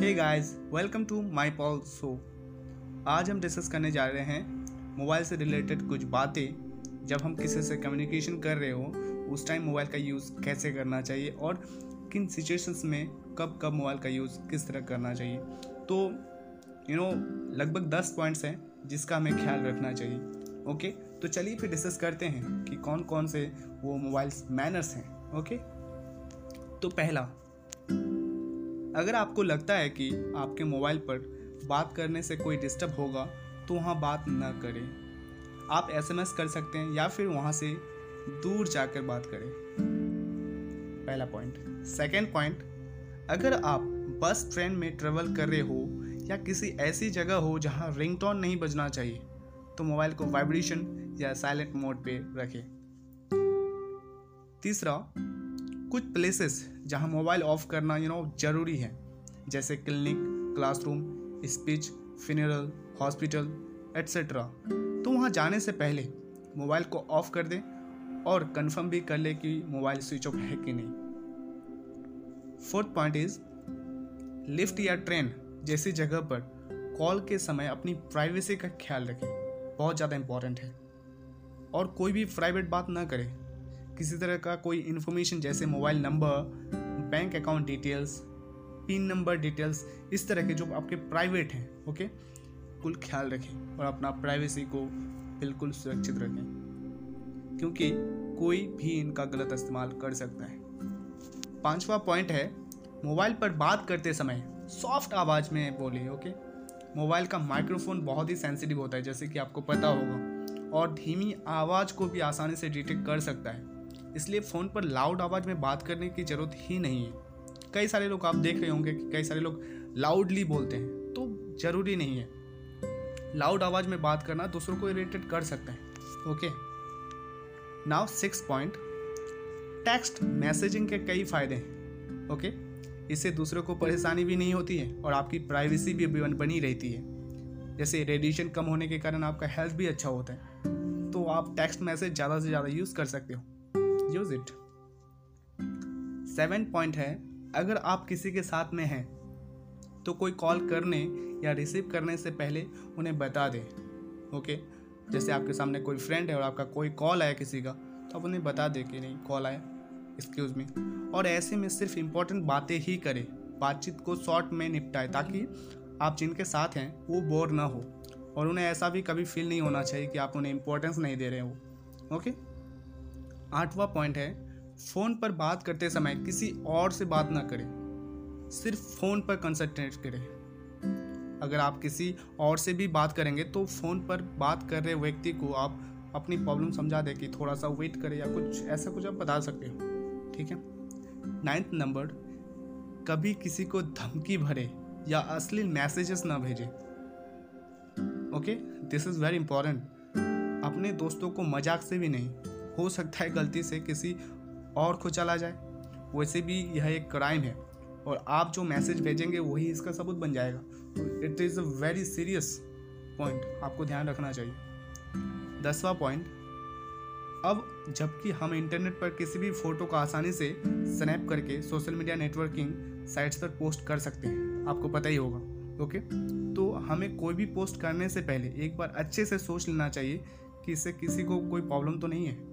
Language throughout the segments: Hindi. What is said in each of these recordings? Hey guys, welcome to my Paul show. आज हम डिस्कस करने जा रहे हैं मोबाइल से रिलेटेड कुछ बातें। जब हम किसी से कम्युनिकेशन कर रहे हो उस टाइम मोबाइल का यूज़ कैसे करना चाहिए और किन सिचुएशंस में कब कब मोबाइल का यूज़ किस तरह करना चाहिए। तो लगभग 10 पॉइंट्स हैं जिसका हमें ख्याल रखना चाहिए। ओके, तो चलिए फिर डिस्कस करते हैं कि कौन कौन से वो मोबाइल मैनर्स हैं। ओके, तो पहला, अगर आपको लगता है कि आपके मोबाइल पर बात करने से कोई डिस्टर्ब होगा तो वहाँ बात ना करें। आप SMS कर सकते हैं या फिर वहाँ से दूर जाकर बात करें। पहला पॉइंट। सेकेंड पॉइंट, अगर आप बस ट्रेन में ट्रेवल कर रहे हो या किसी ऐसी जगह हो जहाँ रिंगटोन नहीं बजना चाहिए तो मोबाइल को वाइब्रेशन या साइलेंट मोड पे रखें। तीसरा, कुछ प्लेसेस जहां मोबाइल ऑफ करना ज़रूरी है, जैसे clinic, classroom, speech, funeral, hospital etcetera. तो वहां जाने से पहले मोबाइल को ऑफ कर दें और कंफर्म भी कर लें कि मोबाइल स्विच ऑफ है कि नहीं। फोर्थ पॉइंट इज़, लिफ्ट या ट्रेन जैसी जगह पर कॉल के समय अपनी प्राइवेसी का ख्याल रखें, बहुत ज़्यादा इम्पॉर्टेंट है। और कोई भी प्राइवेट बात ना करें। किसी तरह का कोई इन्फॉर्मेशन जैसे mobile number, bank account details, pin number details, इस तरह के जो आपके प्राइवेट हैं, ओके, कुल ख्याल रखें और अपना प्राइवेसी को बिल्कुल सुरक्षित रखें, क्योंकि कोई भी इनका गलत इस्तेमाल कर सकता है। पांचवा पॉइंट है, मोबाइल पर बात करते समय सॉफ्ट आवाज़ में बोलें। ओके, मोबाइल का माइक्रोफोन बहुत ही सेंसिटिव होता है, जैसे कि आपको पता होगा, और धीमी आवाज़ को भी आसानी से डिटेक्ट कर सकता है। इसलिए फ़ोन पर लाउड आवाज़ में बात करने की ज़रूरत ही नहीं है। कई सारे लोग, आप देख रहे होंगे कि कई सारे लोग लाउडली बोलते हैं, तो ज़रूरी नहीं है। लाउड आवाज़ में बात करना दूसरों को इरिटेट कर सकता है। Okay, now 6 point, text messaging के कई फ़ायदे हैं। ओके, इससे दूसरों को परेशानी भी नहीं होती है और आपकी प्राइवेसी भी बनी रहती है। जैसे रेडिएशन कम होने के कारण आपका हेल्थ भी अच्छा होता है, तो आप टेक्स्ट मैसेज ज़्यादा से ज़्यादा यूज़ कर सकते हो। Use it. 7 पॉइंट है, अगर आप किसी के साथ में हैं तो कोई कॉल करने या रिसीव करने से पहले उन्हें बता दें। ओके, जैसे आपके सामने कोई फ्रेंड है और आपका कोई कॉल आया किसी का, तो आप उन्हें बता दें कि नहीं कॉल आया, एक्सक्यूज़ मी। और ऐसे में सिर्फ इम्पोर्टेंट बातें ही करें, बातचीत को शॉर्ट में निपटाएं, ताकि आप जिनके साथ हैं वो बोर ना हो और उन्हें ऐसा भी कभी फील नहीं होना चाहिए कि आप उन्हें इम्पोर्टेंस नहीं दे रहे हो। ओके, 8वां पॉइंट है, फ़ोन पर बात करते समय किसी और से बात ना करें, सिर्फ फ़ोन पर कंसंट्रेट करें। अगर आप किसी और से भी बात करेंगे तो फ़ोन पर बात कर रहे व्यक्ति को आप अपनी प्रॉब्लम समझा दें कि थोड़ा सा वेट करें या कुछ ऐसा कुछ आप बता सकते हो, ठीक है। 9th नंबर, कभी किसी को धमकी भरे या अश्लील मैसेजेस ना भेजें। Okay, this is very important. अपने दोस्तों को मजाक से भी नहीं, हो सकता है गलती से किसी और को चला जाए, वैसे भी यह एक क्राइम है और आप जो मैसेज भेजेंगे वही इसका सबूत बन जाएगा। It is a very serious point, आपको ध्यान रखना चाहिए। 10वां पॉइंट, अब जबकि हम इंटरनेट पर किसी भी फ़ोटो का आसानी से स्नैप करके सोशल मीडिया नेटवर्किंग साइट्स पर पोस्ट कर सकते हैं, आपको पता ही होगा। ओके, तो हमें कोई भी पोस्ट करने से पहले एक बार अच्छे से सोच लेना चाहिए कि इससे किसी को कोई प्रॉब्लम तो नहीं है,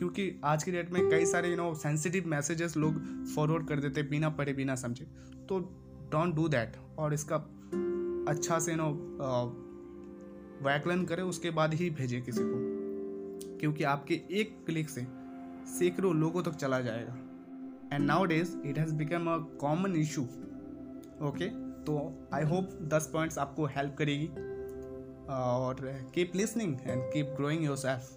क्योंकि आज की डेट में कई सारे सेंसिटिव मैसेजेस लोग फॉरवर्ड कर देते बिना पढ़े बिना समझे। तो डोंट डू दैट, और इसका अच्छा से व्याकलन करें, उसके बाद ही भेजें किसी को, क्योंकि आपके एक क्लिक से सैकड़ों लोगों तक चला जाएगा। And nowadays it has become a common issue. Okay, तो आई होप 10 पॉइंट्स आपको हेल्प करेगी, और keep listening and keep growing yourself.